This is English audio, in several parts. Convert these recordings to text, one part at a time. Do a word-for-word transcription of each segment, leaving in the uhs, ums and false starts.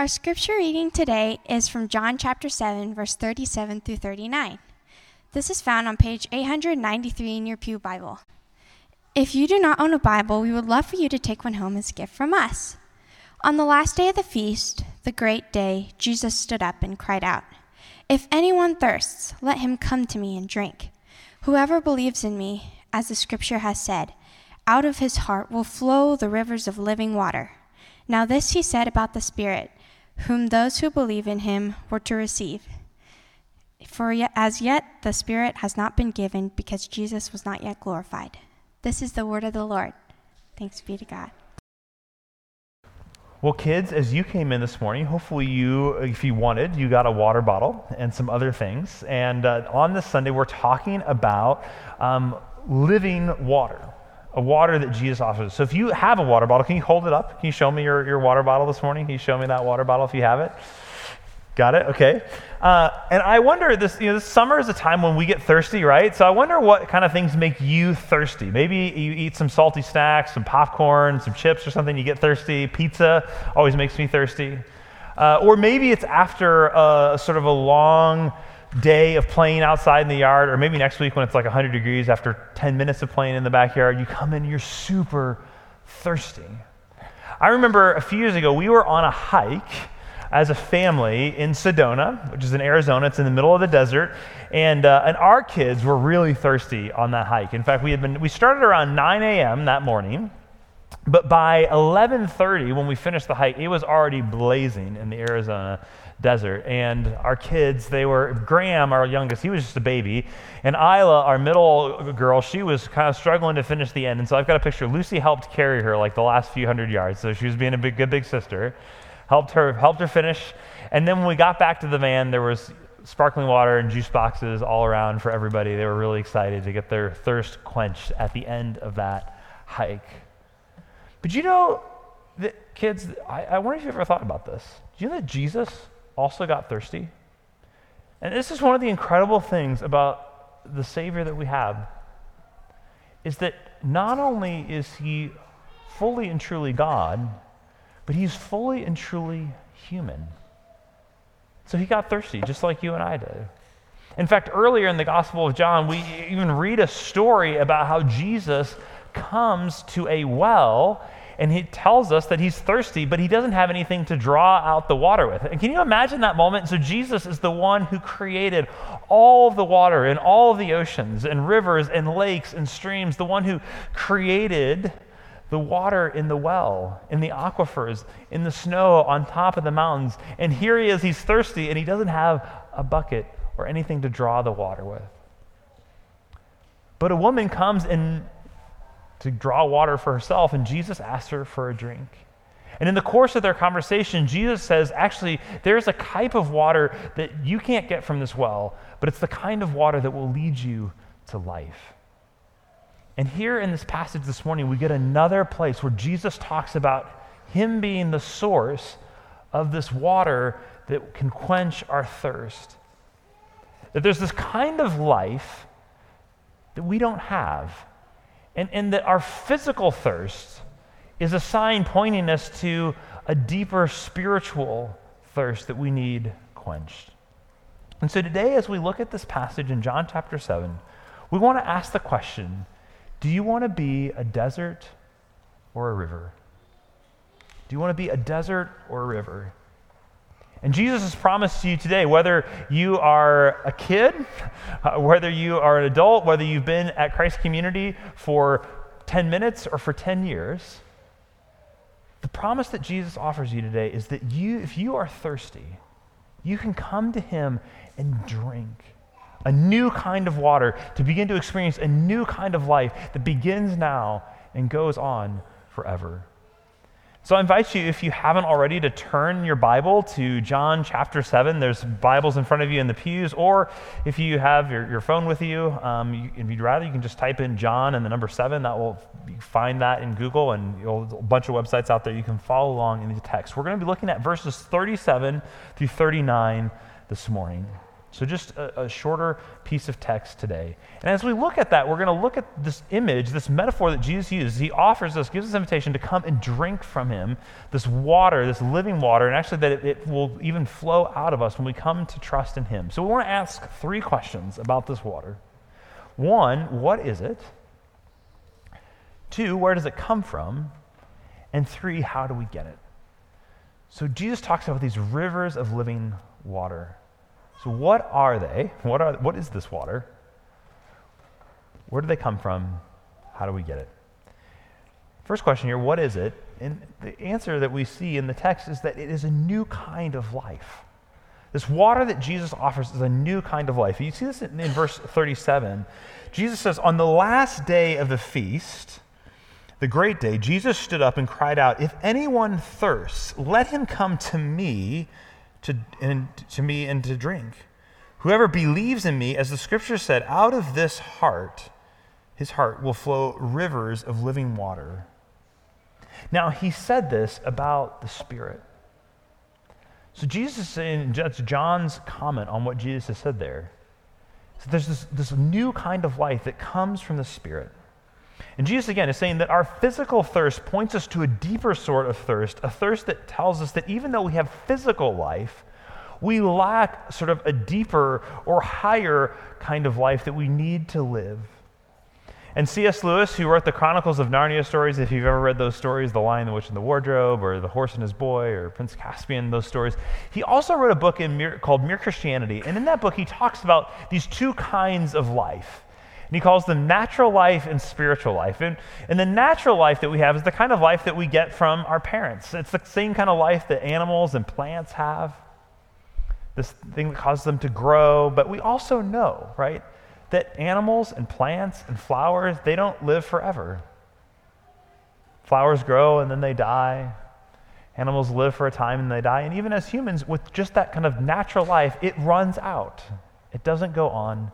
Our scripture reading today is from John chapter seven, verse thirty-seven through thirty-nine. This is found on page eight hundred ninety-three in your Pew Bible. If you do not own a Bible, we would love for you to take one home as a gift from us. On the last day of the feast, the great day, Jesus stood up and cried out, "If anyone thirsts, let him come to me and drink. Whoever believes in me, as the scripture has said, out of his heart will flow the rivers of living water." Now this he said about the Spirit, whom those who believe in him were to receive. For as yet the Spirit has not been given, because Jesus was not yet glorified. This is the word of the Lord. Thanks be to God. Well, kids, as you came in this morning, hopefully you, if you wanted, you got a water bottle and some other things. And uh, on this Sunday, we're talking about um, living water, a water that Jesus offers. So if you have a water bottle, can you hold it up? Can you show me your, your water bottle this morning? Can you show me that water bottle if you have it? Got it? Okay. Uh, and I wonder, this you know, this summer is a time when we get thirsty, right? So I wonder what kind of things make you thirsty. Maybe you eat some salty snacks, some popcorn, some chips or something, you get thirsty. Pizza always makes me thirsty. Uh, or maybe it's after a, sort of a long day of playing outside in the yard, or maybe next week when it's like one hundred degrees after ten minutes of playing in the backyard, you come in, you're super thirsty. I remember a few years ago, we were on a hike as a family in Sedona, which is in Arizona. It's in the middle of the desert. And uh, and our kids were really thirsty on that hike. In fact, we had been we started around nine a.m. that morning, but by eleven thirty, when we finished the hike, it was already blazing in the Arizona desert. And our kids, they were, Graham, our youngest, he was just a baby. And Isla, our middle girl, she was kind of struggling to finish the end. And so I've got a picture. Lucy helped carry her like the last few hundred yards. So she was being a big, good big sister. Helped her, helped her finish. And then when we got back to the van, there was sparkling water and juice boxes all around for everybody. They were really excited to get their thirst quenched at the end of that hike. But you know, that, kids, I, I wonder if you've ever thought about this. Do you know that Jesus also got thirsty? And this is one of the incredible things about the Savior that we have, is that not only is he fully and truly God, but he's fully and truly human. So he got thirsty, just like you and I did. In fact, earlier in the Gospel of John, we even read a story about how Jesus comes to a well, and he tells us that he's thirsty, but he doesn't have anything to draw out the water with. And can you imagine that moment? So Jesus is the one who created all of the water and all of the oceans and rivers and lakes and streams, the one who created the water in the well, in the aquifers, in the snow on top of the mountains. And here he is, he's thirsty, and he doesn't have a bucket or anything to draw the water with. But a woman comes in to draw water for herself, and Jesus asks her for a drink. And in the course of their conversation, Jesus says, actually, there's a type of water that you can't get from this well, but it's the kind of water that will lead you to life. And here in this passage this morning, we get another place where Jesus talks about him being the source of this water that can quench our thirst. That there's this kind of life that we don't have, and, and that our physical thirst is a sign pointing us to a deeper spiritual thirst that we need quenched. And so today, as we look at this passage in John chapter seven, we want to ask the question, do you want to be a desert or a river? Do you want to be a desert or a river? And Jesus has promised to you today, whether you are a kid, uh, whether you are an adult, whether you've been at Christ Community for ten minutes or for ten years, the promise that Jesus offers you today is that you, if you are thirsty, you can come to him and drink a new kind of water, to begin to experience a new kind of life that begins now and goes on forever. So I invite you, if you haven't already, to turn your Bible to John chapter seven. There's Bibles in front of you in the pews, or if you have your, your phone with you, um, you, if you'd rather, you can just type in John and the number seven. That will you find that in Google, and you'll, a bunch of websites out there. You can follow along in the text. We're going to be looking at verses thirty-seven through thirty-nine this morning. So just a, a shorter piece of text today. And as we look at that, we're going to look at this image, this metaphor that Jesus uses. He offers us, gives us an invitation to come and drink from him, this water, this living water, and actually that it, it will even flow out of us when we come to trust in him. So we want to ask three questions about this water. One, what is it? Two, where does it come from? And three, how do we get it? So Jesus talks about these rivers of living water. So what are they? What are? What is this water? Where do they come from? How do we get it? First question here, what is it? And the answer that we see in the text is that it is a new kind of life. This water that Jesus offers is a new kind of life. You see this in, in verse thirty-seven. Jesus says, on the last day of the feast, the great day, Jesus stood up and cried out, if anyone thirsts, let him come to me to and to me and to drink. Whoever believes in me, as the scripture said, out of this heart, his heart will flow rivers of living water. Now, he said this about the Spirit. So Jesus, in John's comment on what Jesus has said there, so there's this, this new kind of life that comes from the Spirit. And Jesus, again, is saying that our physical thirst points us to a deeper sort of thirst, a thirst that tells us that even though we have physical life, we lack sort of a deeper or higher kind of life that we need to live. And C S Lewis, who wrote the Chronicles of Narnia stories, if you've ever read those stories, The Lion, the Witch, and the Wardrobe, or The Horse and His Boy, or Prince Caspian, those stories, he also wrote a book in Mere, called Mere Christianity. And in that book, he talks about these two kinds of life. And he calls them natural life and spiritual life. And, and the natural life that we have is the kind of life that we get from our parents. It's the same kind of life that animals and plants have, this thing that causes them to grow. But we also know, right, that animals and plants and flowers, they don't live forever. Flowers grow and then they die. Animals live for a time and they die. And even as humans, with just that kind of natural life, it runs out. It doesn't go on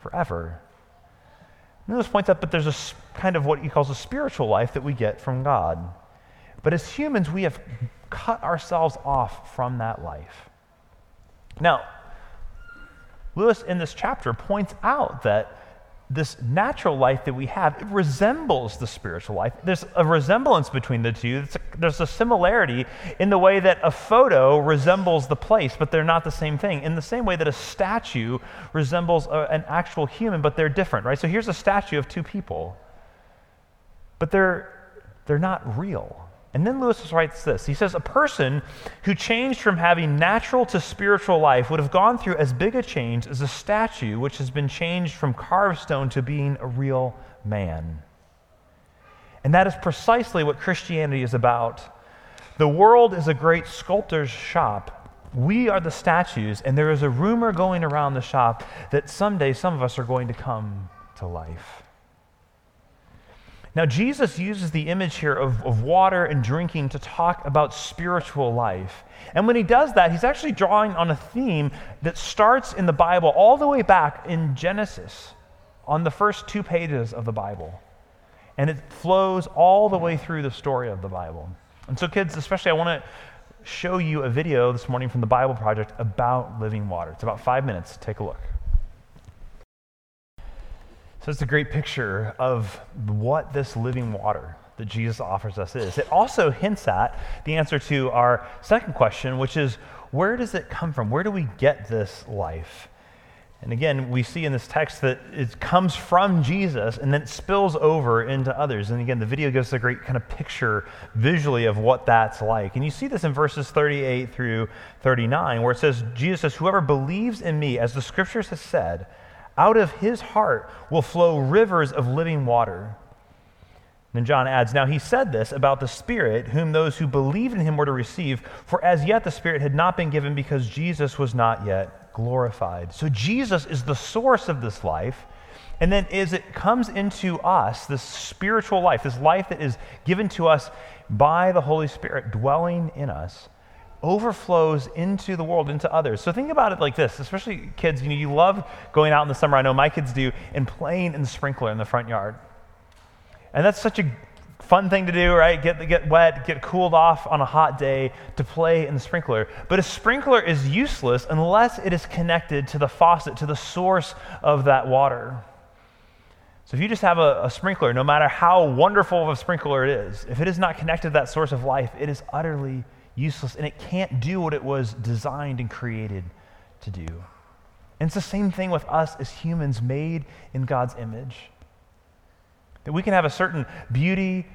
forever. And this points out that there's a kind of what he calls a spiritual life that we get from God. But as humans, we have cut ourselves off from that life. Now, Lewis in this chapter points out that this natural life that we have, it resembles the spiritual life. There's a resemblance between the two. There's a similarity in the way that a photo resembles the place, but they're not the same thing. In the same way that a statue resembles a, an actual human, but they're different, right? So here's a statue of two people, but they're they're not real. And then Lewis writes this. He says, a person who changed from having natural to spiritual life would have gone through as big a change as a statue which has been changed from carved stone to being a real man. And that is precisely what Christianity is about. The world is a great sculptor's shop. We are the statues, and there is a rumor going around the shop that someday some of us are going to come to life. Now, Jesus uses the image here of, of water and drinking to talk about spiritual life. And when he does that, he's actually drawing on a theme that starts in the Bible all the way back in Genesis, on the first two pages of the Bible. And it flows all the way through the story of the Bible. And so, kids, especially, I want to show you a video this morning from the Bible Project about living water. It's about five minutes. Take a look. So it's a great picture of what this living water that Jesus offers us is. It also hints at the answer to our second question, which is, where does it come from? Where do we get this life? And again, we see in this text that it comes from Jesus and then it spills over into others. And again, the video gives us a great kind of picture visually of what that's like. And you see this in verses thirty-eight through thirty-nine, where it says, Jesus says, whoever believes in me, as the scriptures have said, out of his heart will flow rivers of living water. Then John adds, now he said this about the Spirit, whom those who believed in him were to receive, for as yet the Spirit had not been given because Jesus was not yet glorified. So Jesus is the source of this life, and then as it comes into us, this spiritual life, this life that is given to us by the Holy Spirit dwelling in us, overflows into the world, into others. So think about it like this, especially kids, you know, you love going out in the summer, I know my kids do, and playing in the sprinkler in the front yard. And that's such a fun thing to do, right? Get get wet, get cooled off on a hot day, to play in the sprinkler. But a sprinkler is useless unless it is connected to the faucet, to the source of that water. So if you just have a, a sprinkler, no matter how wonderful of a sprinkler it is, if it is not connected to that source of life, it is utterly useless, and it can't do what it was designed and created to do. And it's the same thing with us as humans made in God's image. That we can have a certain beauty,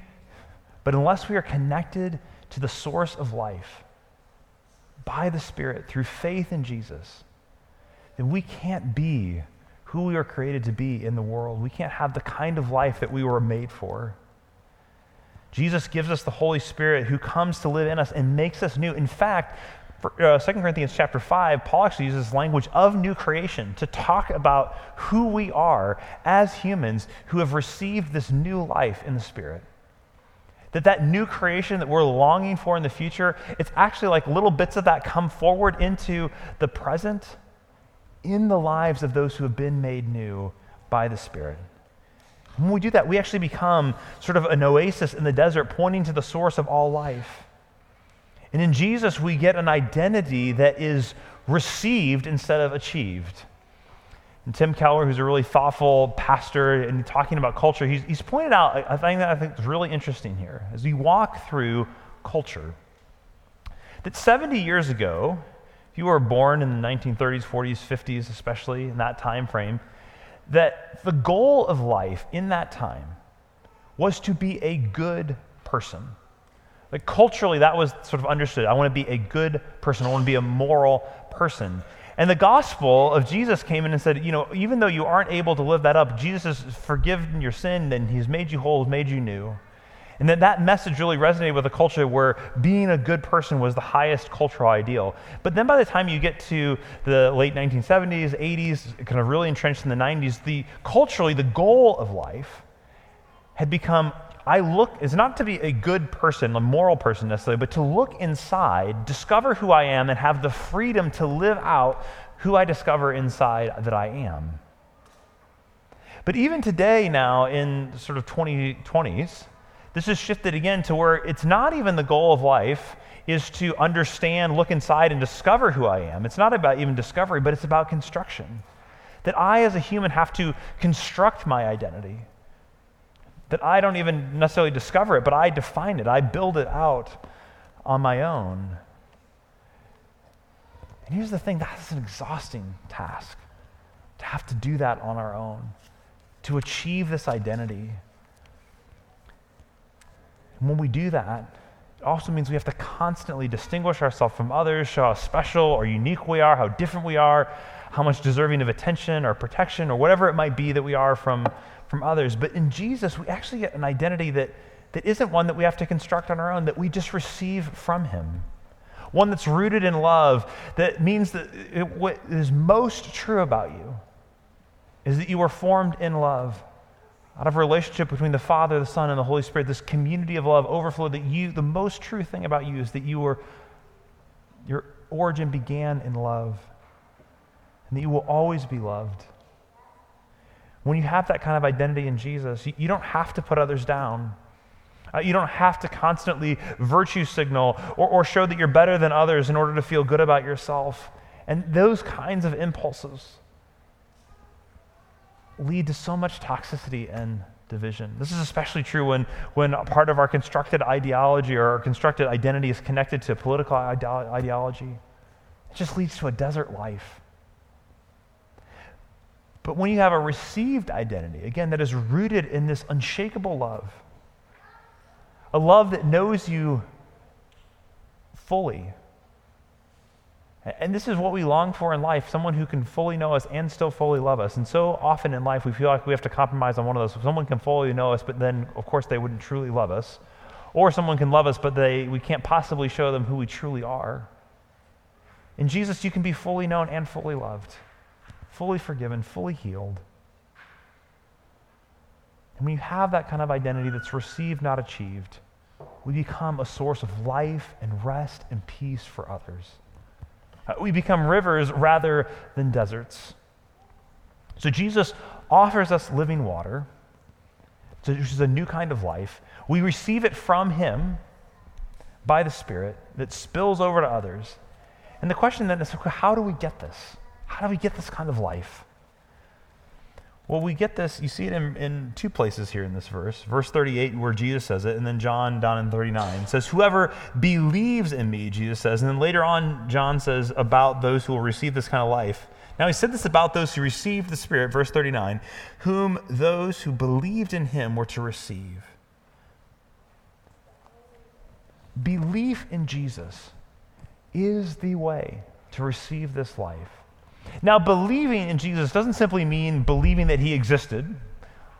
but unless we are connected to the source of life by the Spirit through faith in Jesus, then we can't be who we are created to be in the world. We can't have the kind of life that we were made for. Jesus gives us the Holy Spirit who comes to live in us and makes us new. In fact, for, uh, Second Corinthians chapter five, Paul actually uses language of new creation to talk about who we are as humans who have received this new life in the Spirit. That that new creation that we're longing for in the future, it's actually like little bits of that come forward into the present in the lives of those who have been made new by the Spirit. When we do that, we actually become sort of an oasis in the desert, pointing to the source of all life. And in Jesus, we get an identity that is received instead of achieved. And Tim Keller, who's a really thoughtful pastor and talking about culture, he's, he's pointed out a thing that I think is really interesting here as we walk through culture. That seventy years ago, if you were born in the nineteen thirties, forties, fifties, especially in that time frame, that the goal of life in that time was to be a good person. Like culturally, that was sort of understood. I want to be a good person. I want to be a moral person. And the gospel of Jesus came in and said, you know, even though you aren't able to live that up, Jesus has forgiven your sin, and he's made you whole, made you new. And then that message really resonated with a culture where being a good person was the highest cultural ideal. But then by the time you get to the late nineteen seventies, eighties, kind of really entrenched in the nineties, the culturally, the goal of life had become, I look, is not to be a good person, a moral person necessarily, but to look inside, discover who I am, and have the freedom to live out who I discover inside that I am. But even today now in sort of twenty twenties, this has shifted again to where it's not even the goal of life is to understand, look inside, and discover who I am. It's not about even discovery, but it's about construction. That I as a human have to construct my identity. That I don't even necessarily discover it, but I define it. I build it out on my own. And here's the thing, that's an exhausting task, to have to do that on our own, to achieve this identity. And when we do that, it also means we have to constantly distinguish ourselves from others, show how special or unique we are, how different we are, how much deserving of attention or protection or whatever it might be that we are from, from others. But in Jesus, we actually get an identity that, that isn't one that we have to construct on our own, that we just receive from him. One that's rooted in love, that means that it, what is most true about you is that you were formed in love. Out of a relationship between the Father, the Son, and the Holy Spirit, this community of love, overflow, that you, the most true thing about you is that you were, your origin began in love, and that you will always be loved. When you have that kind of identity in Jesus, you, you don't have to put others down. Uh, you don't have to constantly virtue signal or, or show that you're better than others in order to feel good about yourself. And those kinds of impulses lead to so much toxicity and division. This is especially true when, when part of our constructed ideology or our constructed identity is connected to political ide- ideology. It just leads to a desert life. But when you have a received identity, again, that is rooted in this unshakable love, a love that knows you fully. And this is what we long for in life, someone who can fully know us and still fully love us. And so often in life, we feel like we have to compromise on one of those. Someone can fully know us, but then, of course, they wouldn't truly love us. Or someone can love us, but they we can't possibly show them who we truly are. In Jesus, you can be fully known and fully loved, fully forgiven, fully healed. And when you have that kind of identity that's received, not achieved, we become a source of life and rest and peace for others. We become rivers rather than deserts. So Jesus offers us living water which is a new kind of life. We receive it from him by the Spirit that spills over to others. And the question then is, how do we get this? How do we get this kind of life? Well, we get this, you see it in, in two places here in this verse. Verse thirty-eight, where Jesus says it, and then John down in thirty-nine says, whoever believes in me, Jesus says. And then later on, John says about those who will receive this kind of life. Now, he said this about those who received the Spirit, verse thirty-nine, whom those who believed in him were to receive. Belief in Jesus is the way to receive this life. Now, believing in Jesus doesn't simply mean believing that he existed,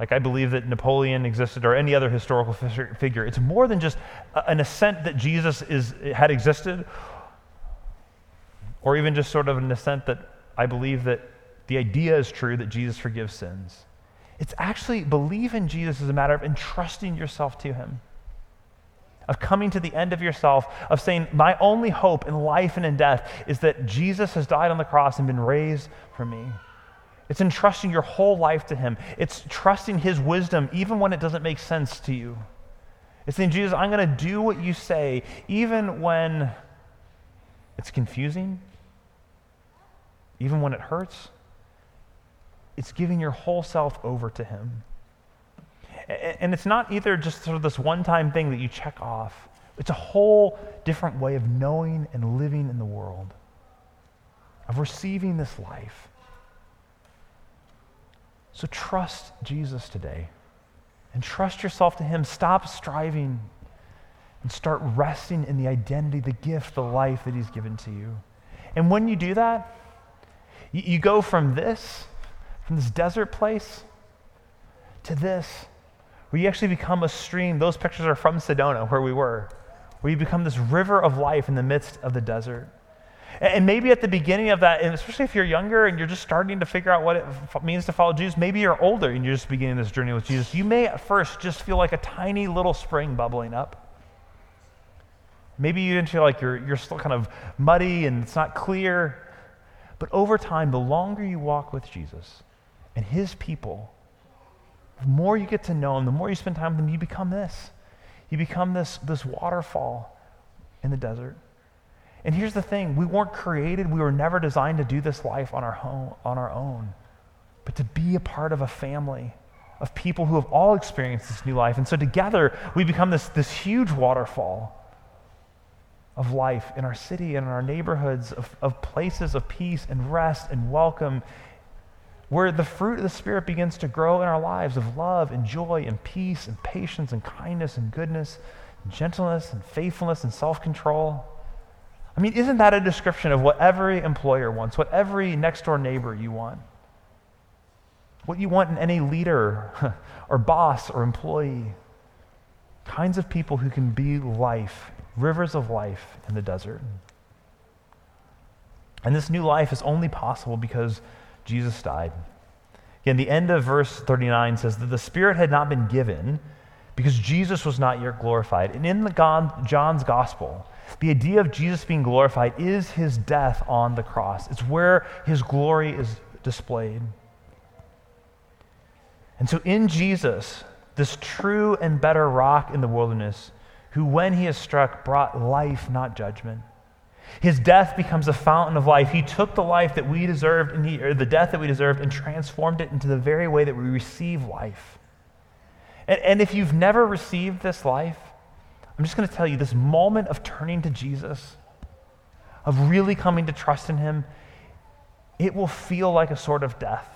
like I believe that Napoleon existed or any other historical figure. It's more than just an assent that Jesus is had existed, or even just sort of an assent that I believe that the idea is true that Jesus forgives sins. It's actually belief in Jesus is a matter of entrusting yourself to him, of coming to the end of yourself, of saying, my only hope in life and in death is that Jesus has died on the cross and been raised for me. It's entrusting your whole life to him. It's trusting his wisdom, even when it doesn't make sense to you. It's saying, Jesus, I'm going to do what you say, even when it's confusing, even when it hurts. It's giving your whole self over to him. And it's not either just sort of this one-time thing that you check off. It's a whole different way of knowing and living in the world, of receiving this life. So trust Jesus today, and trust yourself to him. Stop striving and start resting in the identity, the gift, the life that he's given to you. And when you do that, you go from this, from this desert place, to this, where you actually become a stream. Those pictures are from Sedona, where we were, where you become this river of life in the midst of the desert. And maybe at the beginning of that, and especially if you're younger and you're just starting to figure out what it means to follow Jesus, maybe you're older and you're just beginning this journey with Jesus, you may at first just feel like a tiny little spring bubbling up. Maybe you even feel like you're, you're still kind of muddy and it's not clear. But over time, the longer you walk with Jesus and his people, the more you get to know him, the more you spend time with him, you become this. You become this, this waterfall in the desert. And here's the thing, we weren't created, we were never designed to do this life on our, home, on our own, but to be a part of a family of people who have all experienced this new life. And so together, we become this, this huge waterfall of life in our city and in our neighborhoods, of, of places of peace and rest and welcome, where the fruit of the Spirit begins to grow in our lives of love and joy and peace and patience and kindness and goodness and gentleness and faithfulness and self-control. I mean, isn't that a description of what every employer wants, what every next-door neighbor you want, what you want in any leader or boss or employee? Kinds of people who can be life, rivers of life in the desert. And this new life is only possible because Jesus died. Again, the end of verse thirty-nine says that the Spirit had not been given because Jesus was not yet glorified. And in the God, John's gospel, the idea of Jesus being glorified is his death on the cross. It's where his glory is displayed. And so in Jesus, this true and better rock in the wilderness, who when he is struck brought life, not judgment. His death becomes a fountain of life. He took the life that we deserved, and he, or the death that we deserved, and transformed it into the very way that we receive life. And, and if you've never received this life, I'm just going to tell you, this moment of turning to Jesus, of really coming to trust in him, it will feel like a sort of death,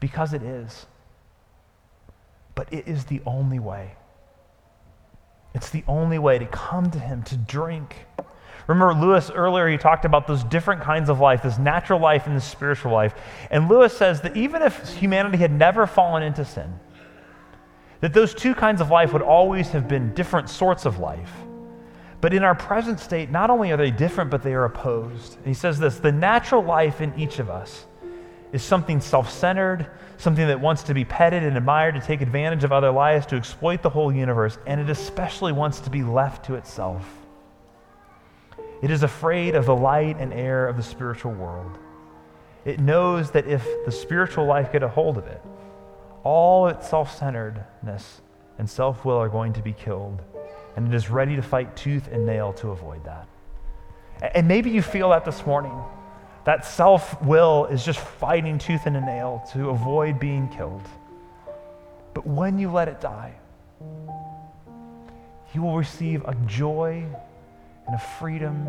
because it is. But it is the only way. It's the only way to come to him, to drink. Remember Lewis earlier, he talked about those different kinds of life, this natural life and this spiritual life. And Lewis says that even if humanity had never fallen into sin, that those two kinds of life would always have been different sorts of life. But in our present state, not only are they different, but they are opposed. And he says this, the natural life in each of us is something self-centered, something that wants to be petted and admired, to take advantage of other lives, to exploit the whole universe, and it especially wants to be left to itself. It is afraid of the light and air of the spiritual world. It knows that if the spiritual life get a hold of it, all its self-centeredness and self-will are going to be killed, and it is ready to fight tooth and nail to avoid that. And maybe you feel that this morning, that self-will is just fighting tooth and nail to avoid being killed. But when you let it die, you will receive a joy and a freedom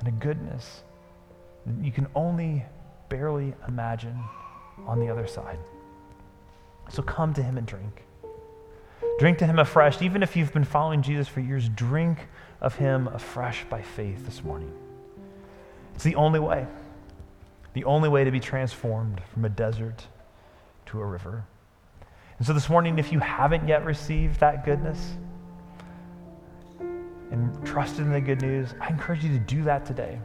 and a goodness that you can only barely imagine on the other side. So come to him and drink. Drink to him afresh. Even if you've been following Jesus for years, drink of him afresh by faith this morning. It's the only way. The only way to be transformed from a desert to a river. And so this morning, if you haven't yet received that goodness and trusted in the good news, I encourage you to do that today.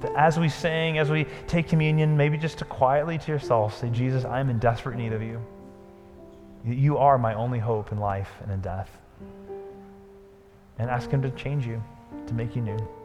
That as we sing, as we take communion, maybe just to quietly to yourself say, Jesus, I am in desperate need of you. You are my only hope in life and in death. And ask him to change you, to make you new.